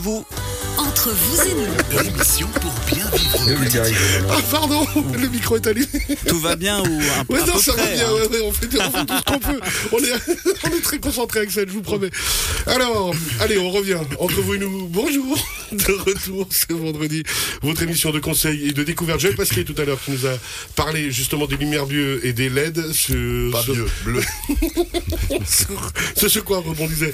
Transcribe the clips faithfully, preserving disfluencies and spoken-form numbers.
Vous. Entre vous et nous. L'émission pour bien vivre. Ah pardon, le micro est allumé. Tout va bien ou un peu? Ouais, non, ça va bien. Hein. Ouais, ouais, on, fait, on fait tout ce qu'on peut. On est, on est très concentrés avec ça, je vous promets. Alors, allez, on revient. Entre vous et nous. Bonjour. De retour ce vendredi. Votre émission de conseils et de découverte. Jean Pasquier tout à l'heure qui nous a parlé justement des lumières bleues et des L E D. Ce, Pas ce... Bleu, bleu. ce sur quoi rebondissait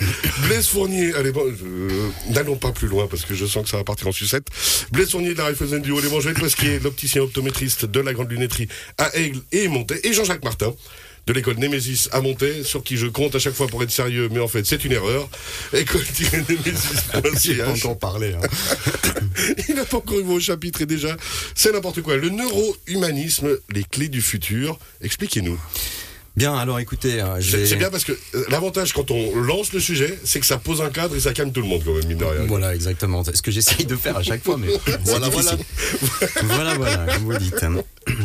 Blaise Fournier. Allez, bon, euh, n'allons pas plus loin parce que je sens que ça va partir en sucette. Blaise Fournier de la Raiffeisen du Haut-Léman, Pasquier, l'opticien optométriste de la Grande Lunetterie à Aigle et Monthey, et Jean-Jacques Martin de l'école Némésis à Monthey, sur qui je compte à chaque fois pour être sérieux, mais en fait c'est une erreur. École Némésis point c h. J'ai pas parlé. Hein. Il n'a pas encore eu vos chapitres et déjà c'est n'importe quoi. Le neuro-humanisme, les clés du futur. Expliquez-nous. Bien, alors écoutez... Euh, c'est, c'est bien parce que euh, l'avantage quand on lance le sujet, c'est que ça pose un cadre et ça calme tout le monde quand même, mine de rien. Voilà, exactement. C'est ce que j'essaye de faire à chaque fois, mais voilà, voilà. voilà, voilà, comme vous dites.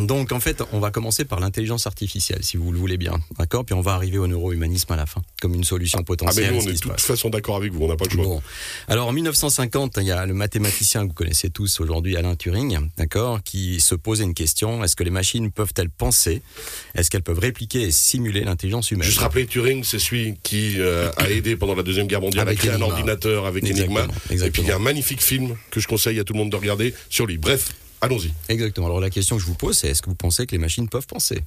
Donc en fait, on va commencer par l'intelligence artificielle, si vous le voulez bien, d'accord? Puis on va arriver au neurohumanisme à la fin, comme une solution potentielle. Ah mais nous, on est de toute façon d'accord avec vous, on n'a pas le choix. Bon. Alors en mille neuf cent cinquante, il y a le mathématicien que vous connaissez tous aujourd'hui, Alan Turing, d'accord, qui se posait une question, est-ce que les machines peuvent-elles penser? Est-ce qu'elles peuvent répliquer? Simuler l'intelligence humaine. Juste rappeler, Turing, c'est celui qui euh, a aidé pendant la Deuxième Guerre mondiale à créer un ordinateur avec Enigma. Exactement. Et puis il y a un magnifique film que je conseille à tout le monde de regarder sur lui. Bref, allons-y. Exactement. Alors la question que je vous pose, c'est est-ce que vous pensez que les machines peuvent penser ?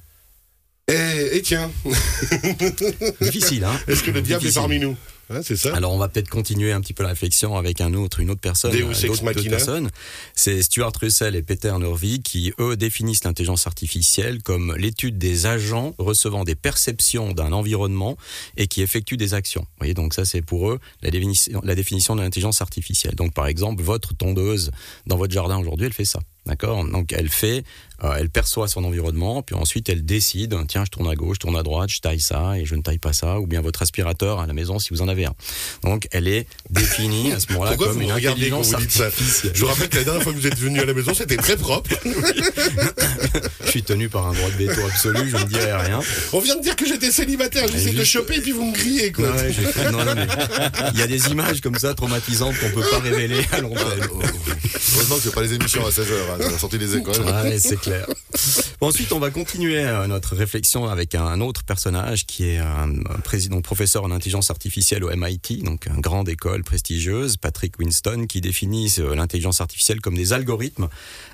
Eh, eh tiens. Difficile, hein ? Est-ce que le diable Difficile. est parmi nous ? Hein, c'est ça. Alors on va peut-être continuer un petit peu la réflexion avec un autre, une autre personne. Deus ex machina. C'est Stuart Russell et Peter Norvig qui, eux, définissent l'intelligence artificielle comme l'étude des agents recevant des perceptions d'un environnement et qui effectuent des actions. Vous voyez, donc ça c'est pour eux la définition, la définition de l'intelligence artificielle. Donc par exemple, votre tondeuse dans votre jardin aujourd'hui, elle fait ça. D'accord ? Donc elle fait, euh, elle perçoit son environnement, puis ensuite elle décide, tiens, je tourne à gauche, je tourne à droite, je taille ça et je ne taille pas ça, ou bien votre aspirateur à la maison si vous en avez un. Donc elle est définie à ce moment-là. Pourquoi comme vous une intelligence artificielle. Je vous rappelle que la dernière fois que vous êtes venu à la maison, c'était très propre. Je suis tenu par un droit de veto absolu, je ne dirai rien. On vient de dire que j'étais célibataire, j'essaie juste... de choper et puis vous me grillez quoi. Non, ouais, j'ai... non, non, mais il y a des images comme ça traumatisantes qu'on ne peut pas révéler à l'antenne. Heureusement que je ne fais pas les émissions à seize heures. La sortie des écoles. Ah, ouais, c'est clair. Bon, ensuite, on va continuer euh, notre réflexion avec un autre personnage qui est un, un président, professeur en intelligence artificielle au M I T, donc une grande école prestigieuse, Patrick Winston, qui définit euh, l'intelligence artificielle comme des algorithmes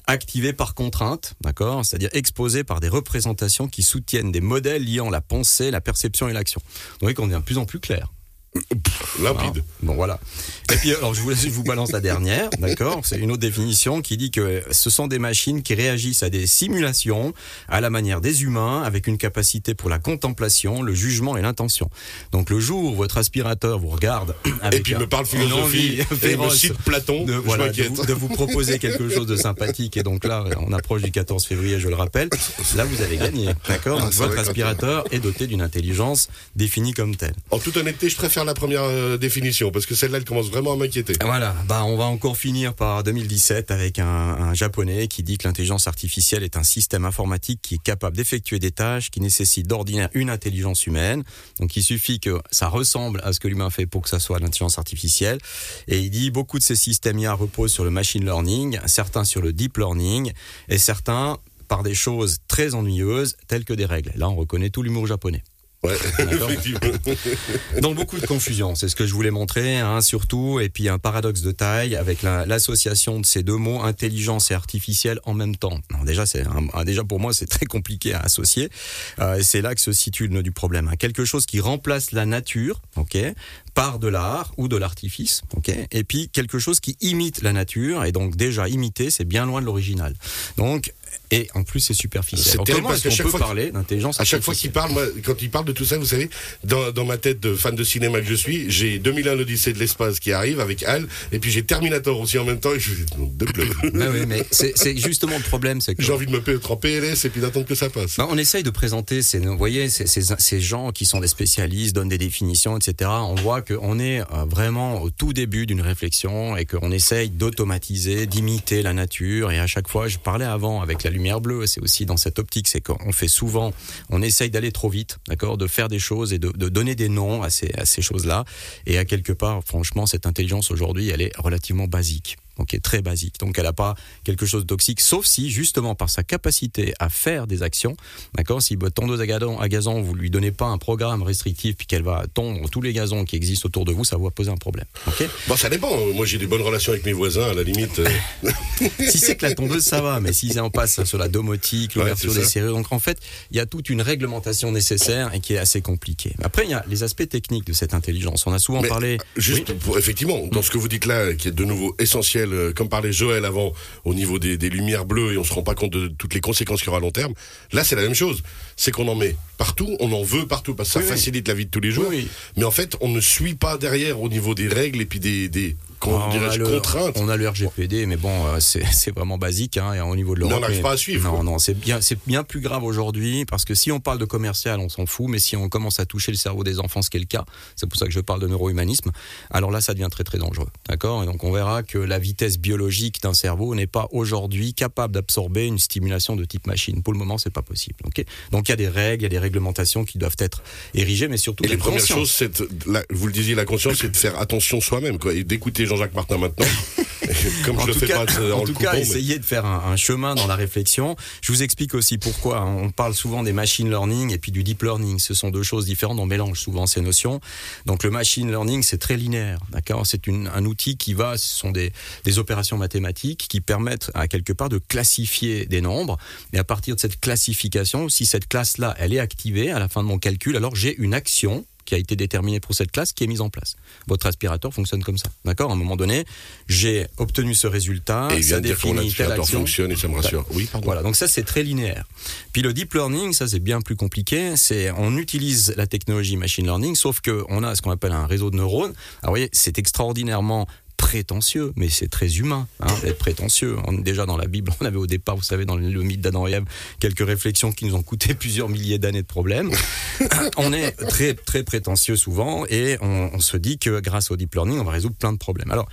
activés par contrainte, d'accord, c'est-à-dire exposés par des représentations qui soutiennent des modèles liant la pensée, la perception et l'action. Donc, on est de plus en plus clair. Limpide. Bon, voilà. Et puis, alors, je vous, je vous balance la dernière, d'accord ? C'est une autre définition qui dit que ce sont des machines qui réagissent à des simulations à la manière des humains, avec une capacité pour la contemplation, le jugement et l'intention. Donc, le jour où votre aspirateur vous regarde avec et puis un, me parle philosophie et me cite Platon, de, voilà, je m'inquiète. De, de vous proposer quelque chose de sympathique. Et donc là, on approche du quatorze février, je le rappelle. Là, vous avez gagné, d'accord ? Donc, votre aspirateur est doté d'une intelligence définie comme telle. En toute honnêteté, je préfère la première euh, définition, parce que celle-là, elle commence vraiment à m'inquiéter. Voilà, bah, on va encore finir par deux mille dix-sept avec un, un japonais qui dit que l'intelligence artificielle est un système informatique qui est capable d'effectuer des tâches qui nécessitent d'ordinaire une intelligence humaine. Donc il suffit que ça ressemble à ce que l'humain fait pour que ça soit l'intelligence artificielle. Et il dit beaucoup de ces systèmes I A reposent sur le machine learning, certains sur le deep learning, et certains par des choses très ennuyeuses telles que des règles. Là, on reconnaît tout l'humour japonais. Ouais, effectivement. Donc beaucoup de confusion, c'est ce que je voulais montrer, hein, surtout, et puis un paradoxe de taille avec la, l'association de ces deux mots, intelligence et artificielle, en même temps. Alors déjà, c'est un, déjà pour moi, c'est très compliqué à associer. Euh, c'est là que se situe le nœud du problème. Hein. Quelque chose qui remplace la nature, ok, par de l'art ou de l'artifice, ok, et puis quelque chose qui imite la nature, et donc déjà imité, c'est bien loin de l'original. Donc et en plus c'est superficiel. C'est terrible parce que chaque fois parler d'intelligence, à chaque fois qu'il parle, moi, quand il parle de tout ça, vous savez, dans, dans ma tête de fan de cinéma que je suis, j'ai deux mille un l'Odyssée de l'espace qui arrive avec Hal, et puis j'ai Terminator aussi en même temps. Et je suis de bleu. Ah oui, mais c'est, c'est justement le problème, c'est que j'ai envie de me mettre en P L S et puis d'attendre que ça passe. Non, on essaye de présenter, ces, vous voyez, ces, ces, ces gens qui sont des spécialistes, donnent des définitions, et cetera. On voit qu'on est vraiment au tout début d'une réflexion et qu'on essaye d'automatiser, d'imiter la nature. Et à chaque fois, je parlais avant avec la lumière bleue, c'est aussi dans cette optique, c'est qu'on fait souvent, on essaye d'aller trop vite, d'accord, de faire des choses et de, de donner des noms à ces, à ces choses-là. Et à quelque part, franchement, cette intelligence aujourd'hui, elle est relativement basique. Donc, elle est très basique. Donc, elle n'a pas quelque chose de toxique, sauf si, justement, par sa capacité à faire des actions, d'accord, si votre tondeuse à gazon, à gazon, vous ne lui donnez pas un programme restrictif, puis qu'elle va tondre tous les gazons qui existent autour de vous, ça va poser un problème. Okay, bon, ça dépend. Moi, j'ai des bonnes relations avec mes voisins, à la limite. Euh... si c'est que la tondeuse, ça va, mais si on passe sur la domotique, l'ouverture ouais, des serrures, donc en fait, il y a toute une réglementation nécessaire et qui est assez compliquée. Après, il y a les aspects techniques de cette intelligence. On a souvent mais parlé... Juste, oui pour, effectivement, dans ce que vous dites là, qui est de nouveau essentiel, comme parlait Joël avant, au niveau des, des lumières bleues, et on ne se rend pas compte de toutes les conséquences qu'il y aura à long terme. Là, c'est la même chose. C'est qu'on en met partout, on en veut partout, parce que ça oui, facilite oui. la vie de tous les jours. Oui. Mais en fait, on ne suit pas derrière au niveau des règles et puis des... des Comment dirais-je, contraintes. On a le R G P D, mais bon, euh, c'est, c'est vraiment basique, hein, et au niveau de l'Europe. On n'arrive pas à suivre. Non, quoi. non, c'est bien, c'est bien plus grave aujourd'hui, parce que si on parle de commercial, on s'en fout, mais si on commence à toucher le cerveau des enfants, ce qui est le cas, c'est pour ça que je parle de neurohumanisme, alors là, ça devient très, très dangereux. D'accord ? Et donc, on verra que la vitesse biologique d'un cerveau n'est pas aujourd'hui capable d'absorber une stimulation de type machine. Pour le moment, c'est pas possible. Okay ? Donc, il y a des règles, il y a des réglementations qui doivent être érigées, mais surtout. Et les premières choses, c'est, de, la, vous le disiez, la conscience, c'est de faire attention soi-même, quoi, et d'écouter Jean-Jacques Martin maintenant, comme je le fais cas, pas en, en tout le cas, coupon, essayez mais... de faire un, un chemin dans la réflexion. Je vous explique aussi pourquoi on parle souvent des machine learning et puis du deep learning. Ce sont deux choses différentes. On mélange souvent ces notions. Donc le machine learning, c'est très linéaire, d'accord. C'est une, un outil qui va, ce sont des, des opérations mathématiques qui permettent à quelque part de classifier des nombres. Et à partir de cette classification, si cette classe-là, elle est activée à la fin de mon calcul, alors j'ai une action qui a été déterminé pour cette classe, qui est mise en place. Votre aspirateur fonctionne comme ça, d'accord ? À un moment donné, j'ai obtenu ce résultat, et ça définit telle action. Et il vient de dire que mon aspirateur fonctionne et ça me rassure. Oui, pardon. Voilà, donc ça c'est très linéaire. Puis le deep learning, ça c'est bien plus compliqué, c'est, on utilise la technologie machine learning, sauf qu'on a ce qu'on appelle un réseau de neurones. Alors vous voyez, c'est extraordinairement prétentieux, mais c'est très humain, hein, d'être prétentieux. On, déjà dans la Bible, on avait au départ, vous savez, dans le mythe d'Adam et Ève, quelques réflexions qui nous ont coûté plusieurs milliers d'années de problèmes. On est très, très prétentieux souvent, et on, on se dit que grâce au deep learning, on va résoudre plein de problèmes. Alors,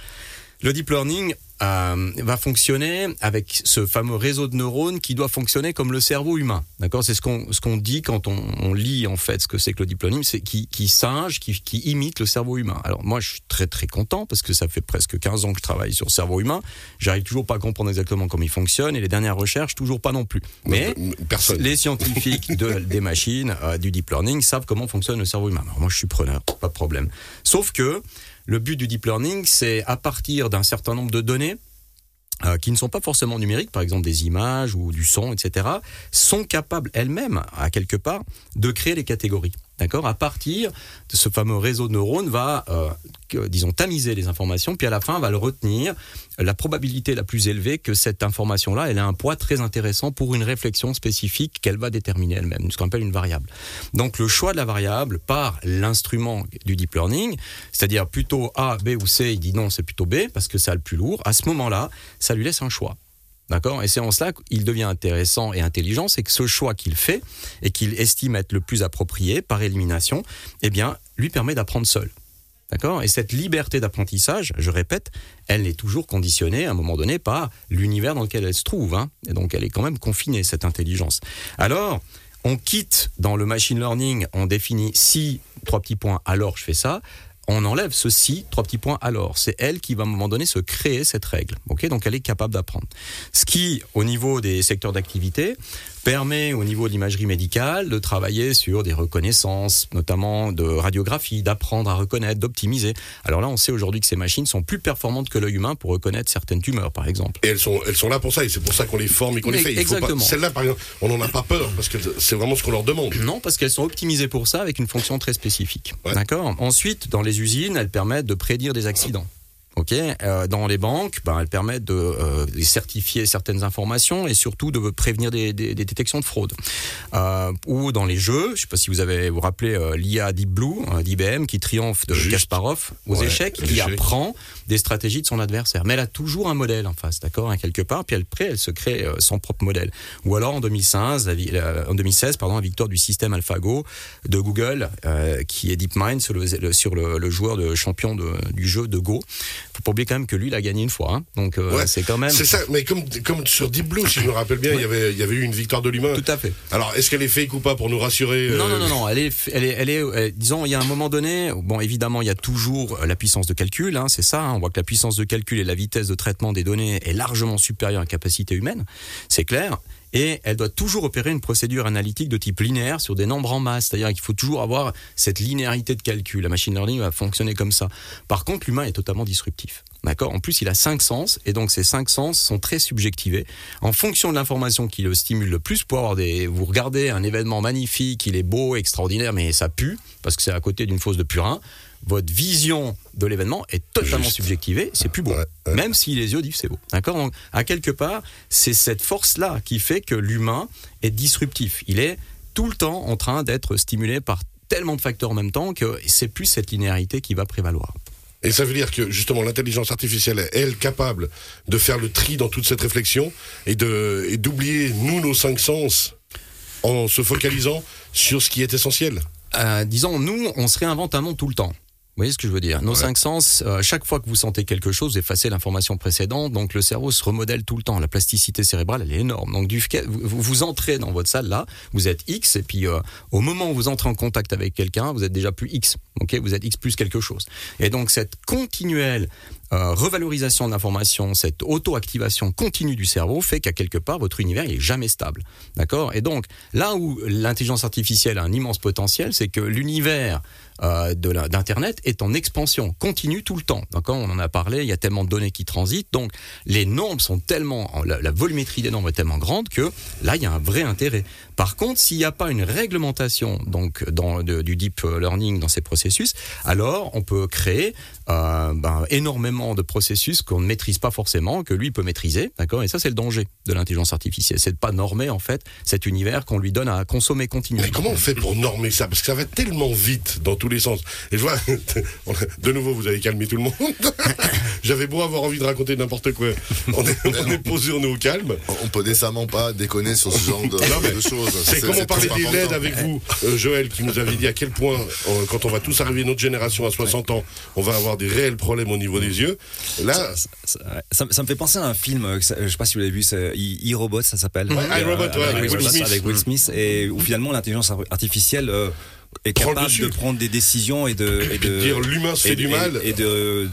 le deep learning euh, va fonctionner avec ce fameux réseau de neurones qui doit fonctionner comme le cerveau humain, d'accord ? C'est ce qu'on, ce qu'on dit quand on, on lit en fait ce que c'est que le deep learning, c'est qui, qui singe, qui, qui imite le cerveau humain. Alors moi je suis très très content parce que ça fait presque quinze ans que je travaille sur le cerveau humain, j'arrive toujours pas à comprendre exactement comment il fonctionne et les dernières recherches toujours pas non plus. Mais personne. Les scientifiques de, des machines, euh, du deep learning savent comment fonctionne le cerveau humain. Alors moi je suis preneur, pas de problème. Sauf que le but du deep learning, c'est à partir d'un certain nombre de données euh, qui ne sont pas forcément numériques, par exemple des images ou du son, et cetera, sont capables elles-mêmes, à quelque part, de créer les catégories. D'accord ? À partir de ce fameux réseau de neurones, va, euh, que, disons, tamiser les informations, puis à la fin, va le retenir. La probabilité la plus élevée que cette information-là, elle a un poids très intéressant pour une réflexion spécifique qu'elle va déterminer elle-même, ce qu'on appelle une variable. Donc, le choix de la variable par l'instrument du deep learning, c'est-à-dire plutôt A, B ou C, il dit non, c'est plutôt B, parce que ça a le plus lourd. À ce moment-là, ça lui laisse un choix. D'accord ? Et c'est en cela qu'il devient intéressant et intelligent, c'est que ce choix qu'il fait et qu'il estime être le plus approprié par élimination, eh bien, lui permet d'apprendre seul. D'accord ? Et cette liberté d'apprentissage, je répète, elle est toujours conditionnée à un moment donné par l'univers dans lequel elle se trouve, hein. Et donc, elle est quand même confinée, cette intelligence. Alors, on quitte dans le machine learning, on définit si, trois petits points, alors je fais ça. On enlève ceci, trois petits points, alors. C'est elle qui va, à un moment donné, se créer cette règle. Okay ? Donc, elle est capable d'apprendre. Ce qui, au niveau des secteurs d'activité, permet, au niveau de l'imagerie médicale, de travailler sur des reconnaissances, notamment de radiographie, d'apprendre à reconnaître, d'optimiser. Alors là, on sait aujourd'hui que ces machines sont plus performantes que l'œil humain pour reconnaître certaines tumeurs, par exemple. Et elles sont, elles sont là pour ça, et c'est pour ça qu'on les forme et qu'on les fait. Il exactement. Faut pas, celles-là, par exemple, on n'en a pas peur, parce que c'est vraiment ce qu'on leur demande. Non, parce qu'elles sont optimisées pour ça, avec une fonction très spécifique. Ouais. D'accord ? Ensuite, dans les usines, elles permettent de prédire des accidents. Ok, euh, dans les banques, ben, elles permettent de euh, certifier certaines informations et surtout de prévenir des, des, des détections de fraude. Euh, ou dans les jeux, je ne sais pas si vous avez vous rappelez euh, l'I A Deep Blue euh, d'I B M qui triomphe de Kasparov aux ouais, échecs, qui apprend des stratégies de son adversaire. Mais elle a toujours un modèle en face, d'accord, hein, quelque part, puis après, elle se crée euh, son propre modèle. Ou alors, en deux mille quinze, la, en deux mille seize, pardon, la victoire du système AlphaGo de Google, euh, qui est DeepMind, sur le, sur le, le joueur de champion de, du jeu de Go. Faut pas oublier quand même que lui, il a gagné une fois, hein. Donc, euh, ouais, c'est quand même... C'est ça, mais comme, comme sur Deep Blue, si je me rappelle bien, ouais. il y avait, il y avait eu une victoire de l'humain. Tout à fait. Alors, est-ce qu'elle est fake ou pas, pour nous rassurer? Non, euh... non, non, non, elle est, elle est, elle est, elle est, disons, il y a un moment donné, bon, évidemment, il y a toujours la puissance de calcul, hein, c'est ça, hein, on voit que la puissance de calcul et la vitesse de traitement des données est largement supérieure à la capacité humaine, c'est clair. Et elle doit toujours opérer une procédure analytique de type linéaire sur des nombres en masse. C'est-à-dire qu'il faut toujours avoir cette linéarité de calcul. La machine learning va fonctionner comme ça. Par contre, l'humain est totalement disruptif. D'accord ? En plus, il a cinq sens, et donc ces cinq sens sont très subjectivés. En fonction de l'information qui le stimule le plus, pour avoir des... vous regardez un événement magnifique, il est beau, extraordinaire, mais ça pue, parce que c'est à côté d'une fosse de purin. Votre vision de l'événement est totalement Juste. subjectivée, c'est plus beau. Ouais, ouais. Même si les yeux disent c'est beau. D'accord ? Donc, à quelque part, c'est cette force-là qui fait que l'humain est disruptif. Il est tout le temps en train d'être stimulé par tellement de facteurs en même temps que c'est plus cette linéarité qui va prévaloir. Et ça veut dire que, justement, l'intelligence artificielle est, elle, capable de faire le tri dans toute cette réflexion et, de, et d'oublier, nous, nos cinq sens, en se focalisant sur ce qui est essentiel. Euh, disons, nous, on se réinvente un nom tout le temps. Vous voyez ce que je veux dire ? Nos ouais. cinq sens, euh, chaque fois que vous sentez quelque chose, vous effacez l'information précédente, donc le cerveau se remodèle tout le temps. La plasticité cérébrale, elle est énorme. Donc du, vous, vous entrez dans votre salle là, vous êtes X, et puis euh, au moment où vous entrez en contact avec quelqu'un, vous êtes déjà plus X. Okay ? Vous êtes X plus quelque chose. Et donc cette continuelle euh, revalorisation de l'information, cette auto-activation continue du cerveau fait qu'à quelque part, votre univers il est jamais stable. D'accord ? Et donc là où l'intelligence artificielle a un immense potentiel, c'est que l'univers... Euh, de la, d'Internet est en expansion continue tout le temps. D'accord ? On en a parlé, il y a tellement de données qui transitent, donc les nombres sont tellement, la, la volumétrie des nombres est tellement grande que là il y a un vrai intérêt. Par contre, s'il n'y a pas une réglementation donc, dans, de, du deep learning dans ces processus, alors on peut créer euh, ben, énormément de processus qu'on ne maîtrise pas forcément, que lui peut maîtriser, d'accord ? Et ça c'est le danger de l'intelligence artificielle, c'est de ne pas normer en fait cet univers qu'on lui donne à consommer continuellement. Mais comment on fait pour normer ça ? Parce que ça va tellement vite dans tout les sens. Et je vois, de nouveau, vous avez calmé tout le monde. J'avais beau avoir envie de raconter n'importe quoi. On est, on est posé, on est au calme. On peut décemment pas déconner sur ce genre de, non, de choses. C'est, c'est comme on parlait des L E D avec vous, euh, Joël, qui nous avait dit à quel point, euh, quand on va tous arriver, notre génération à soixante ans, on va avoir des réels problèmes au niveau des yeux. Là, ça, ça, ça, ça me fait penser à un film, ça, je sais pas si vous l'avez vu, c'est iRobot, ça s'appelle. Ouais, euh, iRobot, euh, ouais, avec, avec, Will Smith. avec Will Smith. Et où finalement, l'intelligence artificielle... Euh, est capable de prendre des décisions et de, et de dire l'humain se fait du mal et de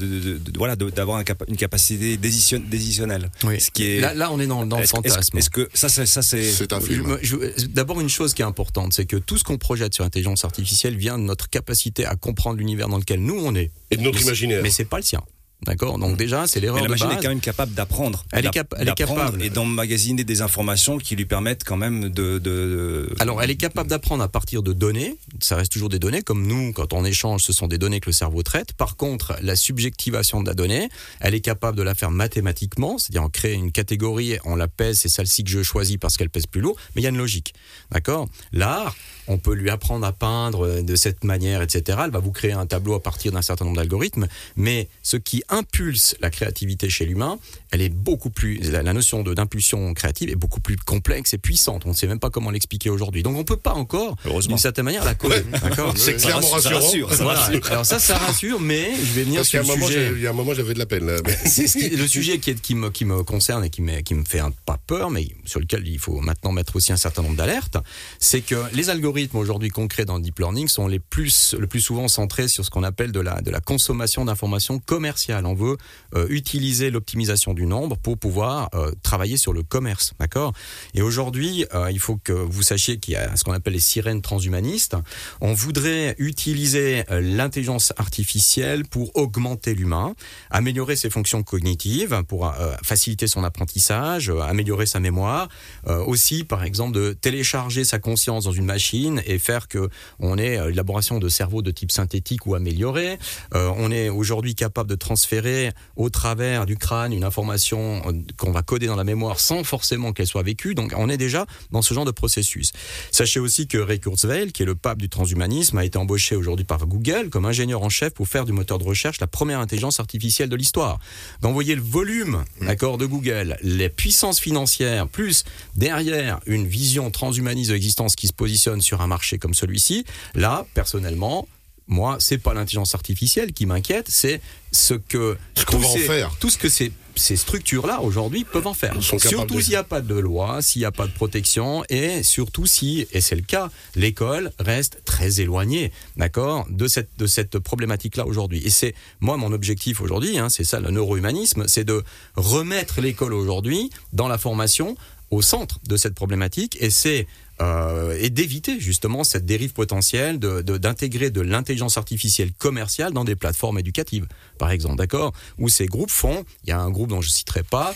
voilà d'avoir une capacité décisionnelle. Oui. Ce qui est là, là on est dans, dans le fantasme. Est-ce que ça c'est ça c'est, c'est un film. Je, je, d'abord une chose qui est importante, c'est que tout ce qu'on projette sur l'intelligence artificielle vient de notre capacité à comprendre l'univers dans lequel nous on est et de notre mais, imaginaire. Mais c'est pas le sien. D'accord, donc déjà c'est l'erreur de base. La machine est quand même capable d'apprendre. Elle est, cap- elle est capable et d'emmagasiner des informations qui lui permettent quand même de, de, de. Alors elle est capable d'apprendre à partir de données. Ça reste toujours des données, comme nous quand on échange, ce sont des données que le cerveau traite. Par contre, la subjectivation de la donnée, elle est capable de la faire mathématiquement, c'est-à-dire en créer une catégorie, on la pèse, c'est celle-ci que je choisis parce qu'elle pèse plus lourd. Mais il y a une logique, d'accord ? L'art, on peut lui apprendre à peindre de cette manière, et cetera. Elle va vous créer un tableau à partir d'un certain nombre d'algorithmes, mais ce qui impulse la créativité chez l'humain, elle est beaucoup plus, la notion de, d'impulsion créative est beaucoup plus complexe et puissante. On ne sait même pas comment l'expliquer aujourd'hui. Donc on ne peut pas encore, d'une certaine manière, la coder. Ouais. D'accord ? C'est clairement rassurant. Ça rassure, ça rassure. Voilà. Alors ça, ça rassure, mais je vais venir Parce sur le moment, sujet. Il y a un moment, j'avais de la peine. Là, mais... C'est ce qui, le sujet qui, est, qui, me, qui me concerne et qui me, qui me fait un, pas peur, mais sur lequel il faut maintenant mettre aussi un certain nombre d'alertes, c'est que les algorithmes aujourd'hui concrets dans le deep learning sont les plus, le plus souvent centrés sur ce qu'on appelle de la, de la consommation d'informations commerciales. On veut euh, utiliser l'optimisation du nombre pour pouvoir euh, travailler sur le commerce, d'accord ? Et aujourd'hui, euh, il faut que vous sachiez qu'il y a ce qu'on appelle les sirènes transhumanistes. On voudrait utiliser euh, l'intelligence artificielle pour augmenter l'humain, améliorer ses fonctions cognitives, pour euh, faciliter son apprentissage, euh, améliorer sa mémoire, euh, aussi, par exemple, de télécharger sa conscience dans une machine protéines et faire qu'on ait l'élaboration de cerveaux de type synthétique ou amélioré. Euh, on est aujourd'hui capable de transférer au travers du crâne une information qu'on va coder dans la mémoire sans forcément qu'elle soit vécue. Donc on est déjà dans ce genre de processus. Sachez aussi que Ray Kurzweil, qui est le pape du transhumanisme, a été embauché aujourd'hui par Google comme ingénieur en chef pour faire du moteur de recherche la première intelligence artificielle de l'histoire. Donc vous voyez le volume, d'accord, de Google, les puissances financières, plus derrière une vision transhumaniste de l'existence qui se positionne sur un marché comme celui-ci. Là, personnellement, moi, c'est pas l'intelligence artificielle qui m'inquiète, c'est ce que ce qu'on va en faire. Tout ce que ces, ces structures-là aujourd'hui peuvent en faire. Surtout de... s'il n'y a pas de loi, s'il n'y a pas de protection, et surtout si, et c'est le cas, l'école reste très éloignée, d'accord, de cette de cette problématique-là aujourd'hui. Et c'est moi mon objectif aujourd'hui, hein, c'est ça le neurohumanisme, c'est de remettre l'école aujourd'hui dans la formation au centre de cette problématique, et c'est Euh, et d'éviter justement cette dérive potentielle de, de, d'intégrer de l'intelligence artificielle commerciale dans des plateformes éducatives, par exemple, d'accord ? Où ces groupes font, il y a un groupe dont je ne citerai pas,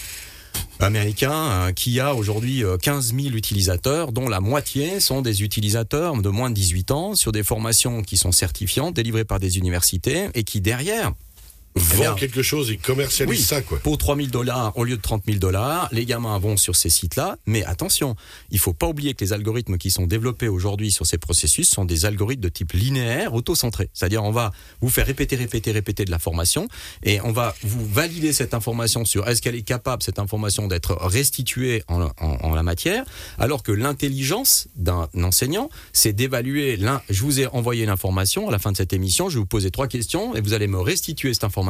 américain, qui a aujourd'hui quinze mille utilisateurs, dont la moitié sont des utilisateurs de moins de dix-huit ans, sur des formations qui sont certifiantes, délivrées par des universités, et qui derrière... vend eh bien, quelque chose et commercialise oui, ça, quoi. Pour trois mille dollars au lieu de trente mille dollars, les gamins vont sur ces sites-là. Mais attention, il ne faut pas oublier que les algorithmes qui sont développés aujourd'hui sur ces processus sont des algorithmes de type linéaire, auto-centré. C'est-à-dire, on va vous faire répéter, répéter, répéter de l'information et on va vous valider cette information sur est-ce qu'elle est capable, cette information, d'être restituée en, en, en la matière, alors que l'intelligence d'un enseignant, c'est d'évaluer. L'un, je vous ai envoyé l'information à la fin de cette émission, je vais vous poser trois questions et vous allez me restituer cette information.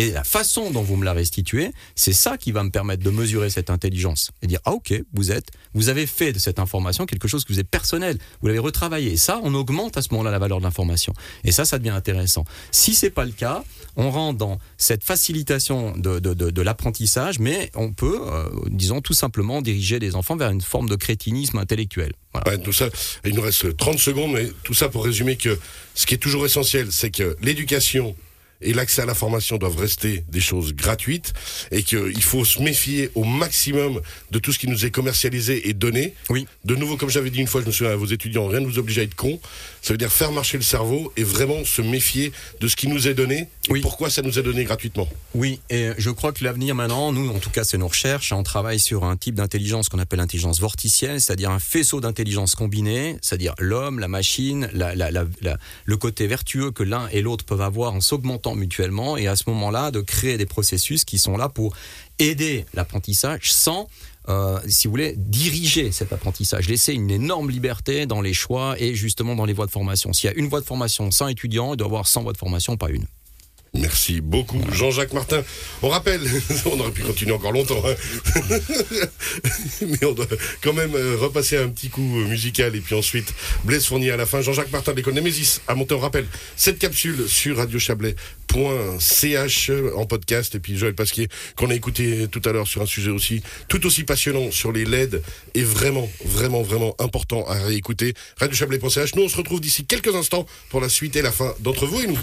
Et la façon dont vous me la restituez, c'est ça qui va me permettre de mesurer cette intelligence et dire ah ok, vous êtes, vous avez fait de cette information quelque chose que vous êtes personnel, vous l'avez retravaillé. Et ça, on augmente à ce moment-là la valeur de l'information. Et ça, ça devient intéressant. Si c'est pas le cas, on rentre dans cette facilitation de, de, de, de l'apprentissage, mais on peut, euh, disons tout simplement, diriger les enfants vers une forme de crétinisme intellectuel. Voilà. Ouais, tout ça, il nous reste trente secondes, mais tout ça pour résumer que ce qui est toujours essentiel, c'est que l'éducation et l'accès à la formation doivent rester des choses gratuites et qu'il faut se méfier au maximum de tout ce qui nous est commercialisé et donné. Oui. De nouveau, comme j'avais dit une fois, je me souviens à vos étudiants, rien ne vous oblige à être con. Ça veut dire faire marcher le cerveau et vraiment se méfier de ce qui nous est donné et oui. Pourquoi ça nous est donné gratuitement. Oui, et je crois que l'avenir maintenant, nous, en tout cas, c'est nos recherches. On travaille sur un type d'intelligence qu'on appelle l'intelligence vorticielle, c'est-à-dire un faisceau d'intelligence combinée, c'est-à-dire l'homme, la machine, la, la, la, la, le côté vertueux que l'un et l'autre peuvent avoir en s'augmentant mutuellement, et à ce moment-là de créer des processus qui sont là pour aider l'apprentissage sans euh, si vous voulez, diriger cet apprentissage, laisser une énorme liberté dans les choix et justement dans les voies de formation. S'il y a une voie de formation, cent étudiants, il doit y avoir cent voies de formation, pas une. Merci beaucoup Jean-Jacques Martin. On rappelle, on aurait pu continuer encore longtemps, hein. Mais on doit quand même repasser un petit coup musical et puis ensuite Blaise Fournier à la fin. Jean-Jacques Martin de l'École Némésis à Monthey. On rappelle cette capsule sur radio chablais point c h en podcast, et puis Joël Pasquier qu'on a écouté tout à l'heure sur un sujet aussi tout aussi passionnant sur les L E D et vraiment, vraiment, vraiment important à réécouter. radio chablais point c h. Nous on se retrouve d'ici quelques instants pour la suite et la fin d'Entre vous et nous.